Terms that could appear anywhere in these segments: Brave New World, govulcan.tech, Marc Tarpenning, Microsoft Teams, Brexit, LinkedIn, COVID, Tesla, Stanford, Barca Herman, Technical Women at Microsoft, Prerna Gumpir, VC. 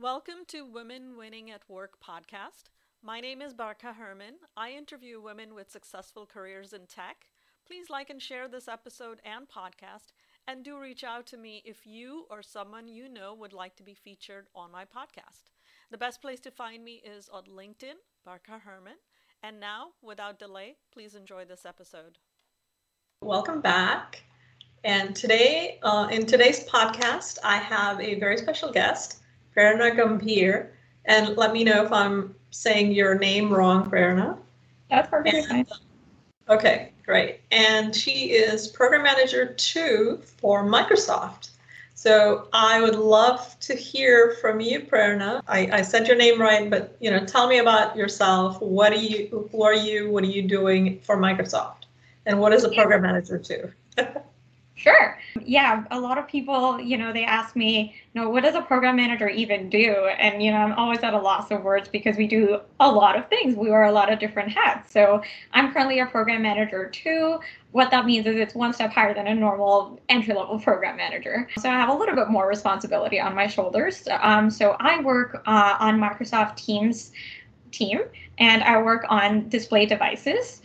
Welcome to Women Winning at Work podcast. My name is Barca Herman. I interview women with successful careers in tech. Please like and share this episode and podcast, and do reach out to me if you or someone you know would like to be featured on my podcast. The best place to find me is on LinkedIn, Barca Herman. And now, without delay, please enjoy this episode. Welcome back. And today, in today's podcast, I have a very special guest, Prerna Gumpir, and let me know if I'm saying your name wrong, Prerna. That's perfectly fine. Okay, great. And she is Program Manager 2 for Microsoft. So I would love to hear from you, Prerna. I said your name right, but tell me about yourself. Who are you? What are you doing for Microsoft? And what is a Program Manager 2? Sure. Yeah, a lot of people, they ask me, what does a program manager even do? And, I'm always at a loss of words because we do a lot of things. We wear a lot of different hats. So I'm currently a program manager too. What that means is it's one step higher than a normal entry-level program manager. So I have a little bit more responsibility on my shoulders. So I work on Microsoft Teams team, and I work on display devices,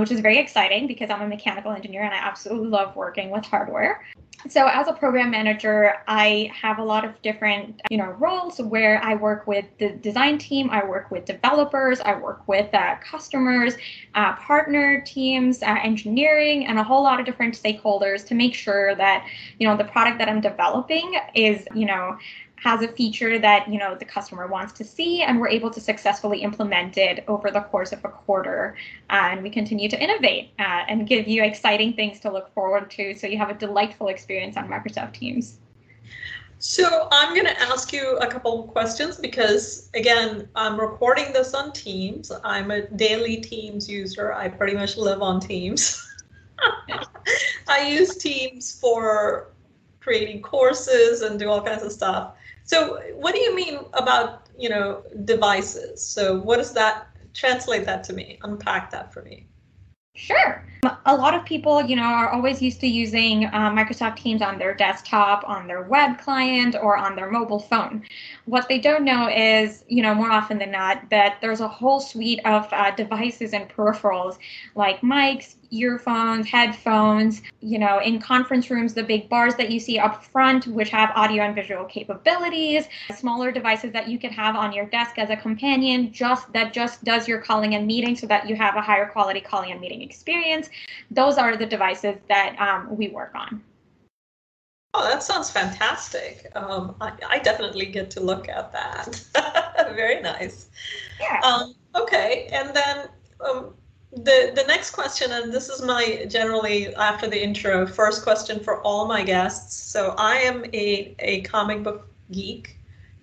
which is very exciting because I'm a mechanical engineer and I absolutely love working with hardware. So as a program manager, I have a lot of different, roles where I work with the design team, I work with developers, I work with customers, partner teams, engineering, and a whole lot of different stakeholders to make sure that, the product that I'm developing is, has a feature that, the customer wants to see, and we're able to successfully implement it over the course of a quarter. And we continue to innovate and give you exciting things to look forward to, so you have a delightful experience on Microsoft Teams. So I'm going to ask you a couple of questions because, again, I'm recording this on Teams. I'm a daily Teams user. I pretty much live on Teams. I use Teams for creating courses and do all kinds of stuff. So what do you mean about, devices? So what does that, translate that to me, unpack that for me. Sure. A lot of people, are always used to using Microsoft Teams on their desktop, on their web client, or on their mobile phone. What they don't know is, more often than not, that there's a whole suite of devices and peripherals like mics, earphones, headphones, in conference rooms, the big bars that you see up front, which have audio and visual capabilities, smaller devices that you can have on your desk as a companion, that just does your calling and meeting so that you have a higher quality calling and meeting experience. Those are the devices that we work on. Oh, that sounds fantastic. I definitely get to look at that. Very nice. Yeah. Okay. And then, The next question, and this is my generally after the intro first question for all my guests. So I am a comic book geek,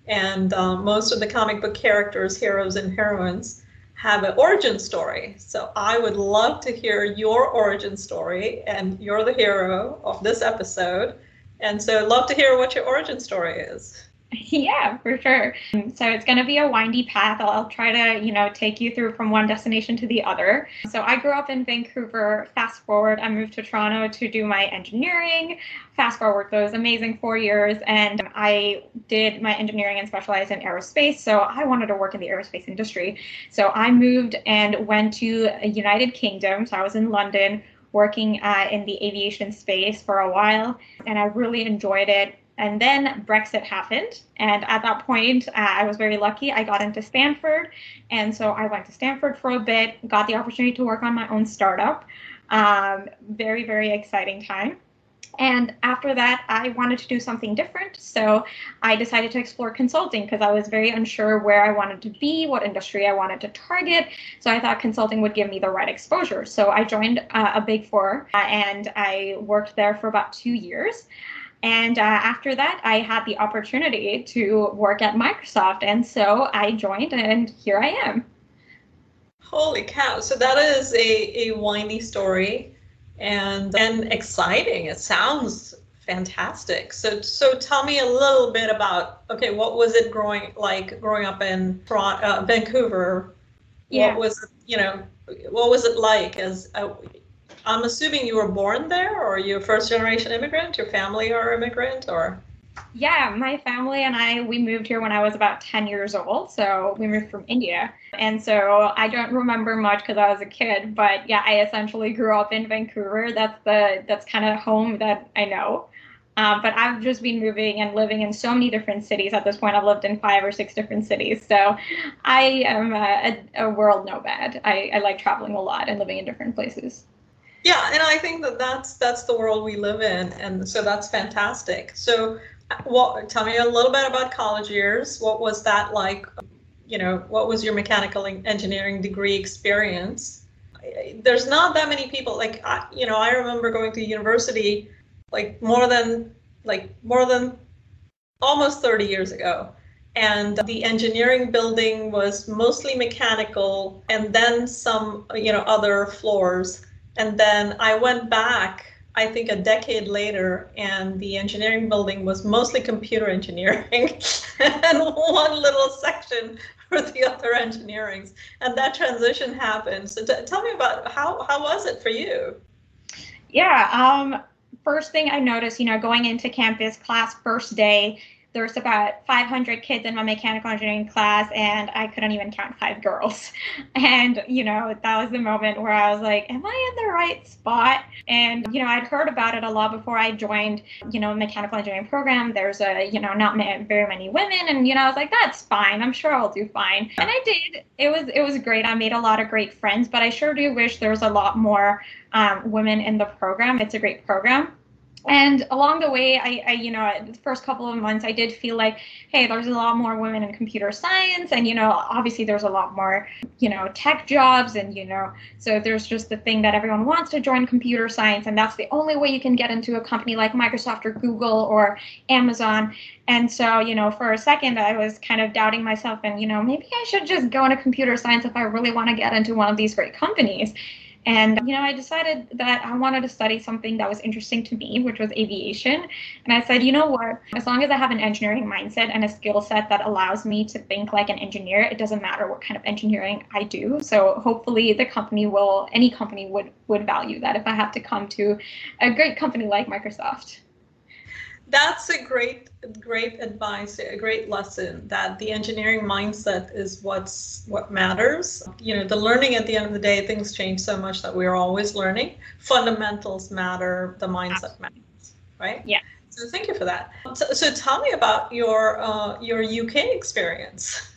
and most of the comic book characters, heroes and heroines, have an origin story. So I would love to hear your origin story, and you're the hero of this episode. And so I'd love to hear what your origin story is. Yeah, for sure. So it's going to be a windy path. I'll try to, take you through from one destination to the other. So I grew up in Vancouver. Fast forward, I moved to Toronto to do my engineering. Fast forward those amazing 4 years, and I did my engineering and specialized in aerospace. So I wanted to work in the aerospace industry. So I moved and went to the United Kingdom. So I was in London working in the aviation space for a while, and I really enjoyed it. And then Brexit happened. And at that point, I was very lucky. I got into Stanford. And so I went to Stanford for a bit, got the opportunity to work on my own startup. Very, very exciting time. And after that, I wanted to do something different. So I decided to explore consulting because I was very unsure where I wanted to be, what industry I wanted to target. So I thought consulting would give me the right exposure. So I joined a Big Four and I worked there for about 2 years. And after that, I had the opportunity to work at Microsoft. And so I joined, and here I am. Holy cow. So that is a windy story and exciting. It sounds fantastic. So tell me a little bit about, okay, what was it growing up in Vancouver? Yeah. What was it, what was it like as a, I'm assuming you were born there, or you're a first generation immigrant, your family are immigrant, or? Yeah, my family and I, we moved here when I was about 10 years old. So we moved from India. And so I don't remember much because I was a kid. But yeah, I essentially grew up in Vancouver. That's kind of home that I know. But I've just been moving and living in so many different cities. At this point, I've lived in 5 or 6 different cities. So I am a world nomad. I like traveling a lot and living in different places. Yeah, and I think that's the world we live in. And so that's fantastic. So tell me a little bit about college years. What was that like? You know, what was your mechanical engineering degree experience? There's not that many people like, I remember going to university like more than almost 30 years ago. And the engineering building was mostly mechanical and then some, other floors. And then I went back, I think a decade later, and the engineering building was mostly computer engineering and one little section for the other engineerings. And that transition happened. So tell me about how was it for you? Yeah. First thing I noticed, going into campus class first day, there's about 500 kids in my mechanical engineering class, and I couldn't even count 5 girls. And, that was the moment where I was like, am I in the right spot? And, I'd heard about it a lot before I joined, mechanical engineering program. There's not very many women. And, I was like, that's fine. I'm sure I'll do fine. And I did. It was great. I made a lot of great friends, but I sure do wish there was a lot more women in the program. It's a great program. And along the way, I the first couple of months, I did feel like, hey, there's a lot more women in computer science. And, obviously there's a lot more, tech jobs. And, so there's just the thing that everyone wants to join computer science. And that's the only way you can get into a company like Microsoft or Google or Amazon. And so, for a second, I was kind of doubting myself and, maybe I should just go into computer science if I really want to get into one of these great companies. And, I decided that I wanted to study something that was interesting to me, which was aviation. And I said, you know what, as long as I have an engineering mindset and a skill set that allows me to think like an engineer, it doesn't matter what kind of engineering I do. So hopefully any company would value that if I have to come to a great company like Microsoft. That's a great advice, a great lesson that the engineering mindset is what matters. The learning at the end of the day, things change so much that we're always learning. Fundamentals matter, the mindset matters, right? Yeah. So thank you for that. So tell me about your UK experience.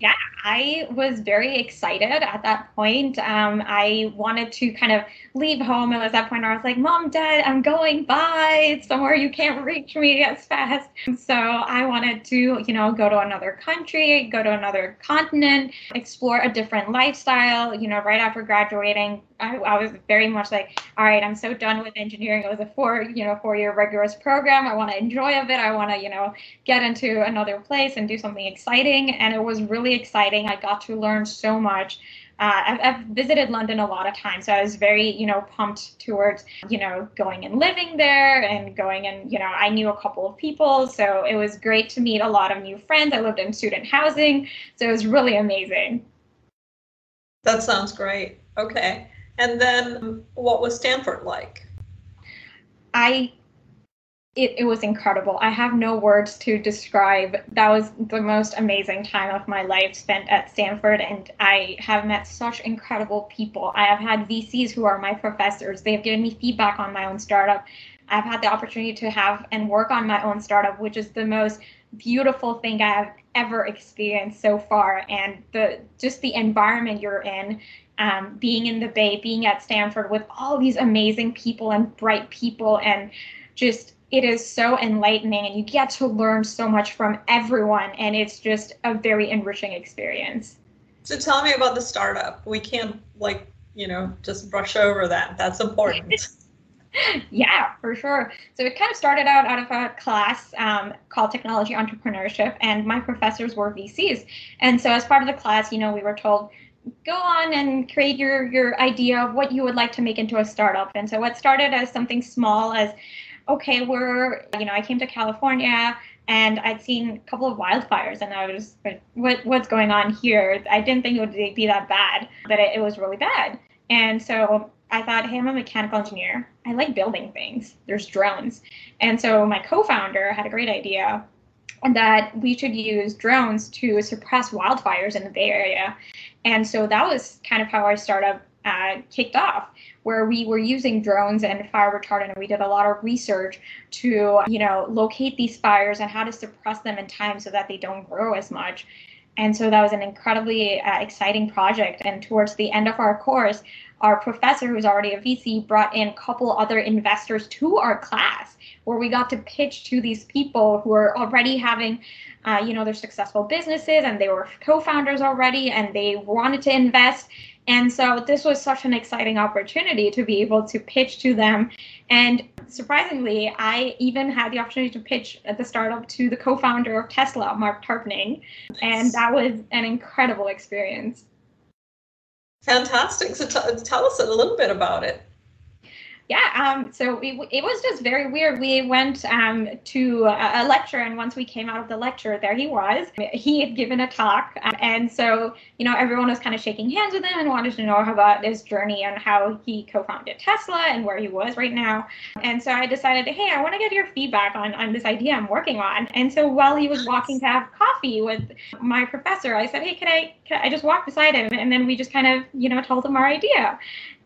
Yeah, I was very excited at that point. I wanted to kind of leave home. It was that point where I was like, Mom, Dad, I'm going, bye. It's somewhere you can't reach me as fast. So I wanted to, go to another country, go to another continent, explore a different lifestyle. Right after graduating, I was very much like, all right, I'm so done with engineering. It was a 4-year rigorous program. I want to enjoy a bit. I want to, get into another place and do something exciting. And it was really exciting. I got to learn so much. I've visited London a lot of times, so I was very, pumped towards, going and living there and going and, I knew a couple of people, so it was great to meet a lot of new friends. I lived in student housing, so it was really amazing. That sounds great. Okay. And then what was Stanford like? It was incredible. I have no words to describe. That was the most amazing time of my life spent at Stanford, and I have met such incredible people. I have had VCs who are my professors. They've given me feedback on my own startup. I've had the opportunity to have and work on my own startup, which is the most beautiful thing I have ever experienced so far. And the environment you're in, being in the Bay, being at Stanford with all these amazing people and bright people and just it is so enlightening and you get to learn so much from everyone and it's just a very enriching experience. So tell me about the startup. We can't just brush over that. That's important. Yeah, for sure. So it kind of started out of a class called Technology Entrepreneurship and my professors were VCs. And so as part of the class, we were told, go on and create your idea of what you would like to make into a startup. And so what started as something small as okay, I came to California and I'd seen a couple of wildfires and I was like, what's going on here? I didn't think it would be that bad, but it was really bad. And so I thought, hey, I'm a mechanical engineer. I like building things. There's drones. And so my co-founder had a great idea that we should use drones to suppress wildfires in the Bay Area. And so that was kind of how our startup kicked off, where we were using drones and fire retardant. We did a lot of research to, you know, locate these fires and how to suppress them in time so that they don't grow as much. And so that was an incredibly exciting project. And towards the end of our course, our professor, who's already a VC, brought in a couple other investors to our class, where we got to pitch to these people who are already having, you know, their successful businesses, and they were co-founders already, and they wanted to invest. And so this was such an exciting opportunity to be able to pitch to them. And surprisingly, I even had the opportunity to pitch at the startup to the co-founder of Tesla, Marc Tarpenning. And that was an incredible experience. Fantastic. So tell us a little bit about it. Yeah, so it was just very weird. We went to a lecture, and once we came out of the lecture, there he was. He had given a talk, and so, you know, everyone was kind of shaking hands with him and wanted to know about his journey and how he co-founded Tesla and where he was right now. And so I decided, hey, I want to get your feedback on this idea I'm working on. And so while he was walking to have coffee with my professor, I said, hey, can I just walk beside him? And then we just kind of, you know, told him our idea.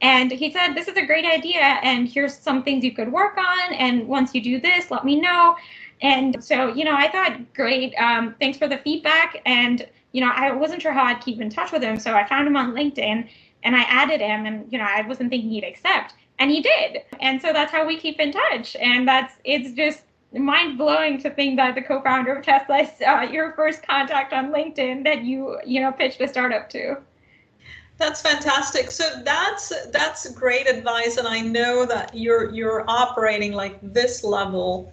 And he said, this is a great idea, and here's some things you could work on, and once you do this, let me know. And so, you know, I thought, great, thanks for the feedback. And, you know, I wasn't sure how I'd keep in touch with him, so I found him on LinkedIn, and I added him, and, you know, I wasn't thinking he'd accept, and he did. And so that's how we keep in touch, and it's just mind-blowing to think that the co-founder of Tesla is your first contact on LinkedIn that you know, pitched a startup to. That's fantastic. So that's great advice, and I know that you're operating like this level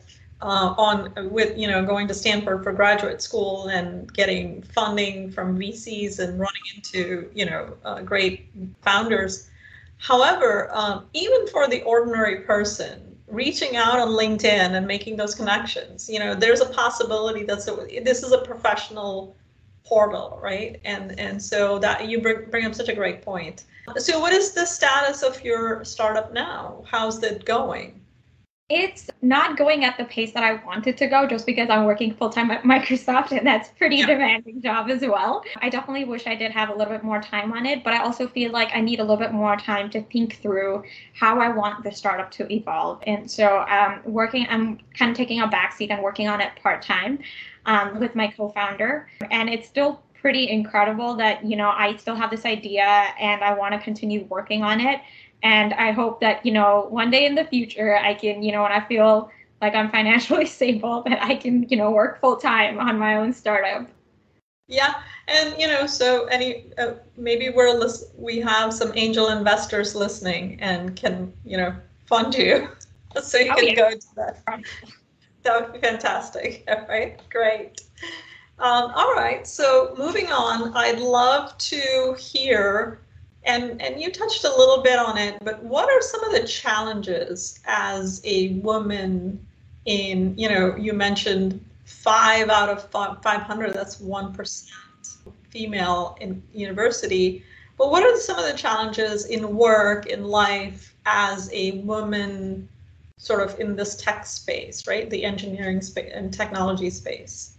with, you know, going to Stanford for graduate school and getting funding from VCs and running into, you know, great founders. However, even for the ordinary person, reaching out on LinkedIn and making those connections, you know, there's a possibility that this is a professional portal, right? And so that you bring up such a great point. So what is the status of your startup now? How's it going? It's not going at the pace that I wanted to go, just because I'm working full-time at Microsoft, and that's a pretty demanding job as well. I definitely wish I did have a little bit more time on it, but I also feel like I need a little bit more time to think through how I want the startup to evolve. And so I'm kind of taking a backseat and working on it part-time with my co-founder. And it's still pretty incredible that, you know, I still have this idea and I want to continue working on it. And I hope that, you know, one day in the future, I can, you know, when I feel like I'm financially stable, that I can, you know, work full time on my own startup. Yeah. And, you know, so maybe we have some angel investors listening and can, you know, fund you. So you can go to that. That would be fantastic. All right. Great. All right. So moving on, I'd love to hear, and you touched a little bit on it, but what are some of the challenges as a woman in, you know, you mentioned 5 out of 500, that's 1% female in university. But what are some of the challenges in work, in life, as a woman sort of in this tech space, right? The engineering space and technology space.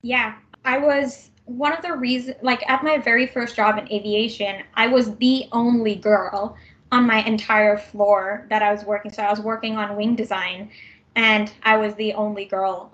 Yeah, I was one of the reasons, like at my very first job in aviation, I was the only girl on my entire floor that I was working. So I was working on wing design, and I was the only girl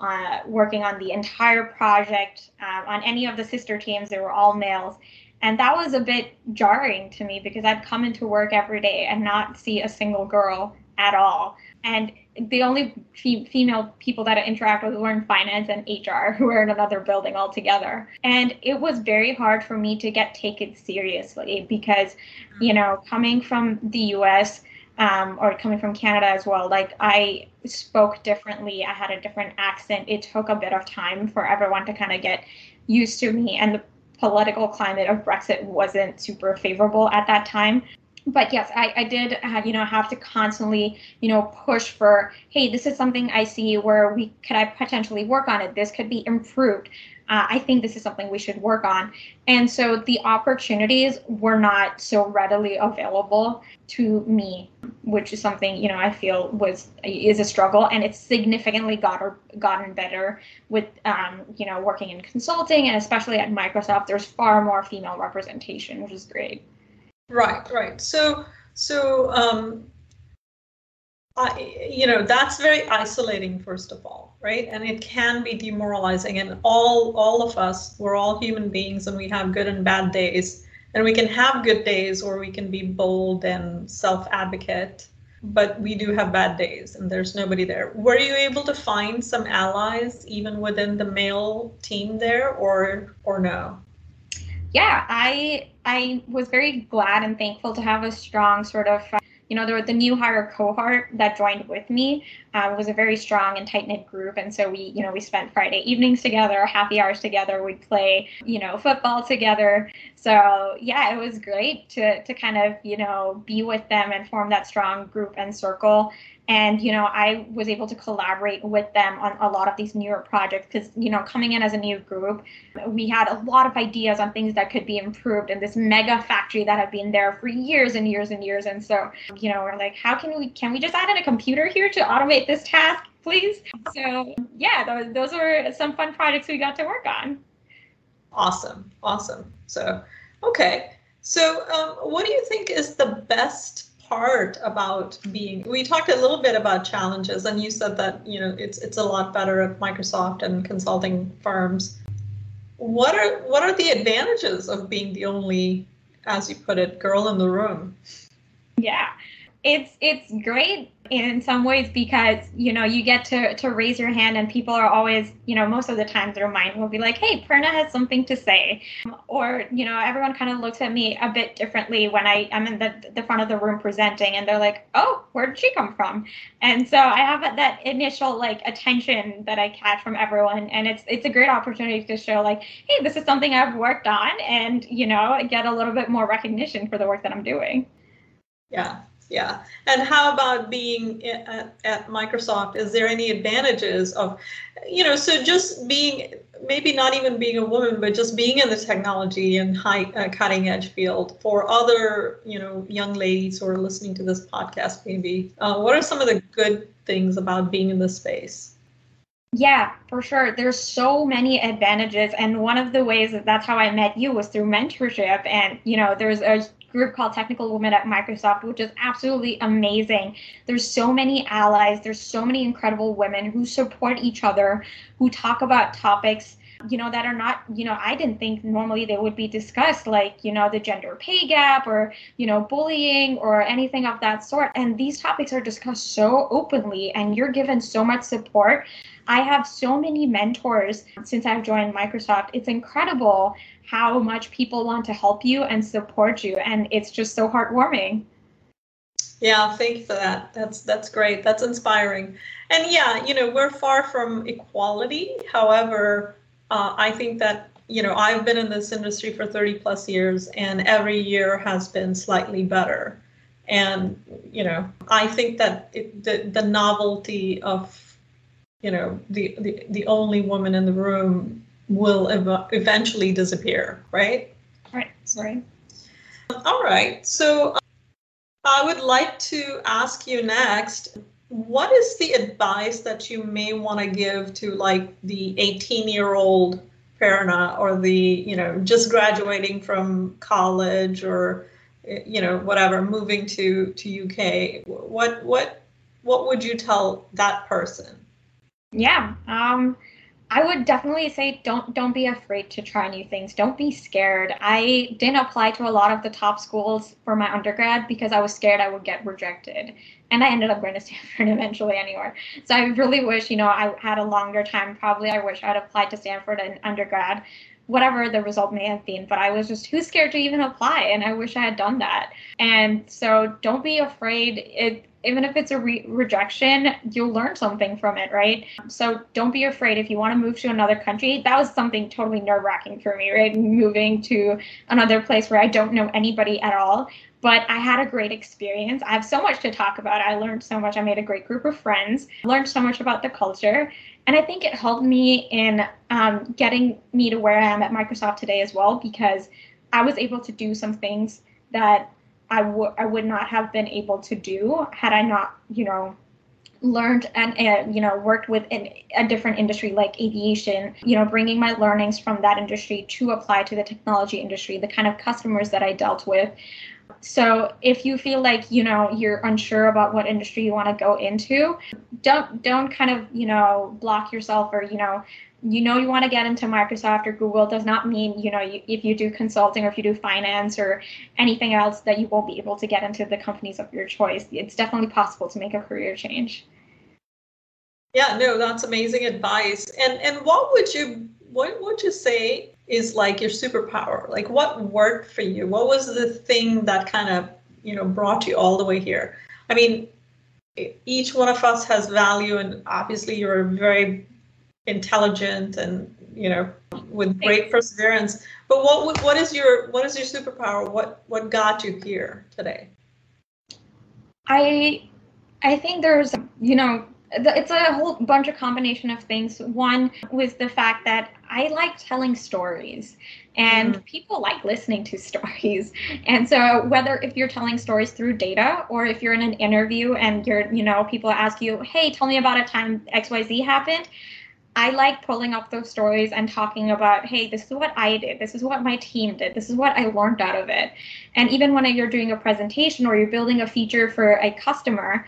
working on the entire project. On any of the sister teams, they were all males. And that was a bit jarring to me, because I'd come into work every day and not see a single girl at all. And the only female people that I interact with were in finance and HR, who were in another building altogether. And it was very hard for me to get taken seriously, because, you know, coming from the US or coming from Canada as well, like I spoke differently. I had a different accent. It took a bit of time for everyone to kind of get used to me. And the political climate of Brexit wasn't super favorable at that time. But yes, I did, have to constantly, push for, hey, this is something I see where I potentially work on it. This could be improved. I think this is something we should work on. And so the opportunities were not so readily available to me, which is something, I feel is a struggle. And it's significantly gotten better with, working in consulting, and especially at Microsoft, there's far more female representation, which is great. Right, right. So that's very isolating, first of all, right? And it can be demoralizing, and all of us, we're all human beings, and we have good and bad days, and we can have good days, or we can be bold and self-advocate, but we do have bad days, and there's nobody there. Were you able to find some allies even within the male team there, or no? Yeah, I was very glad and thankful to have a strong sort of, the new hire cohort that joined with me was a very strong and tight-knit group. And so we spent Friday evenings together, happy hours together, we'd play, football together. So yeah, it was great to kind of, be with them and form that strong group and circle. And, I was able to collaborate with them on a lot of these newer projects because, coming in as a new group, we had a lot of ideas on things that could be improved in this mega factory that had been there for years and years and years. And so, we're like, how can we just add in a computer here to automate this task, please? So yeah, those were some fun projects we got to work on. Awesome. Awesome. So, okay. So what do you think is the best part about being, we talked a little bit about challenges, and you said that, it's a lot better at Microsoft and consulting firms. What are the advantages of being the only, as you put it, girl in the room? Yeah, it's great in some ways because, you get to raise your hand, and people are always, most of the time their mind will be like, hey, Prerna has something to say. Or, everyone kind of looks at me a bit differently when I'm in the front of the room presenting, and they're like, oh, where did she come from? And so I have that initial attention that I catch from everyone. And it's a great opportunity to show hey, this is something I've worked on, and, get a little bit more recognition for the work that I'm doing. Yeah. Yeah. And how about being at Microsoft? Is there any advantages of, so just being, maybe not even being a woman, but just being in the technology and high cutting edge field for other, young ladies who are listening to this podcast, maybe? What are some of the good things about being in this space? Yeah, for sure. There's so many advantages. And one of the ways that's how I met you was through mentorship. And, there's a group called Technical Women at Microsoft, which is absolutely amazing. There's so many allies. There's so many incredible women who support each other, who talk about topics, that are not, I didn't think normally they would be discussed, the gender pay gap or, bullying or anything of that sort. And these topics are discussed so openly, and you're given so much support. I have so many mentors since I've joined Microsoft. It's incredible how much people want to help you and support you. And it's just so heartwarming. Yeah, thank you for that. That's great. That's inspiring. And yeah, we're far from equality. However, I think that, I've been in this industry for 30+ years, and every year has been slightly better. And, I think that the novelty of, the only woman in the room will eventually disappear, right? Right. Sorry. All right. So I would like to ask you next, what is the advice that you may want to give to the 18-year-old Prerna, or the, just graduating from college, or, whatever, moving to UK? What would you tell that person? Yeah. I would definitely say don't be afraid to try new things. Don't be scared. I didn't apply to a lot of the top schools for my undergrad because I was scared I would get rejected. And I ended up going to Stanford eventually anyway. So I really wish, I had a longer time. Probably I wish I'd applied to Stanford in undergrad, whatever the result may have been. But I was just too scared to even apply. And I wish I had done that. And so don't be afraid. Even if it's a rejection, you'll learn something from it, right? So don't be afraid. If you want to move to another country, that was something totally nerve-wracking for me, right? Moving to another place where I don't know anybody at all. But I had a great experience. I have so much to talk about. I learned so much. I made a great group of friends, learned so much about the culture. And I think it helped me in getting me to where I am at Microsoft today as well, because I was able to do some things that I would not have been able to do had I not, learned and, worked with a different industry like aviation, bringing my learnings from that industry to apply to the technology industry, the kind of customers that I dealt with. So if you feel like, you're unsure about what industry you want to go into, don't kind of, block yourself or, you want to get into Microsoft or Google does not mean, if you do consulting or if you do finance or anything else that you won't be able to get into the companies of your choice. It's definitely possible to make a career change. Yeah, no, that's amazing advice. And what would you say is like your superpower? Like what worked for you? What was the thing that kind of, brought you all the way here? I mean, each one of us has value and obviously you're very intelligent and with great perseverance, but what is your superpower? What got you here today? I think there's it's a whole bunch of combination of things. One was the fact that I like telling stories, and people like listening to stories. And so whether if you're telling stories through data or if you're in an interview and you're people ask you, hey, tell me about a time XYZ happened. I like pulling up those stories and talking about, hey, this is what I did. This is what my team did. This is what I learned out of it. And even when you're doing a presentation or you're building a feature for a customer,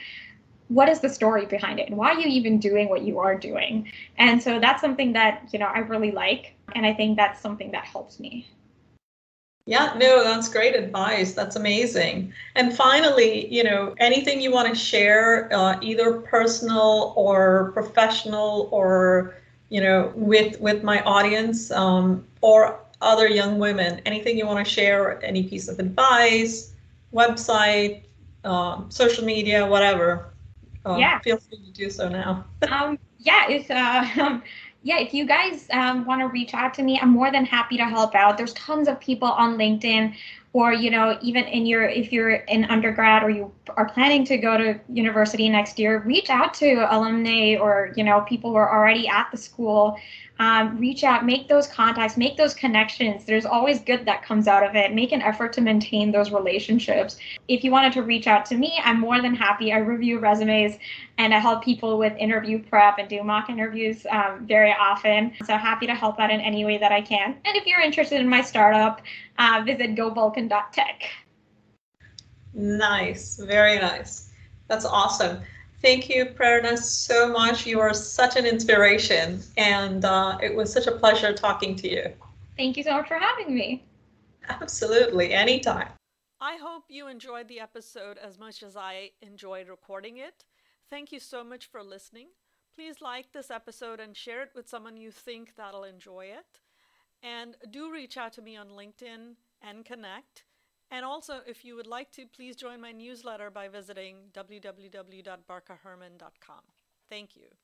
what is the story behind it? And why are you even doing what you are doing? And so that's something that, I really like. And I think that's something that helps me. Yeah, no, that's great advice. That's amazing. And finally, anything you want to share, either personal or professional or, with my audience or other young women, anything you want to share, any piece of advice, website, social media, whatever. Feel free to do so now. If you guys want to reach out to me, I'm more than happy to help out. There's tons of people on LinkedIn or, even if you're in undergrad or you are planning to go to university next year, reach out to alumni or, people who are already at the school. Reach out, make those contacts, make those connections. There's always good that comes out of it. Make an effort to maintain those relationships. If you wanted to reach out to me, I'm more than happy. I review resumes and I help people with interview prep and do mock interviews very often. So happy to help out in any way that I can. And if you're interested in my startup, visit govulcan.tech. Nice, very nice. That's awesome. Thank you, Prerna, so much. You are such an inspiration, and it was such a pleasure talking to you. Thank you so much for having me. Absolutely, anytime. I hope you enjoyed the episode as much as I enjoyed recording it. Thank you so much for listening. Please like this episode and share it with someone you think that'll enjoy it. And do reach out to me on LinkedIn and connect. And also, if you would like to, please join my newsletter by visiting www.barkaherman.com. Thank you.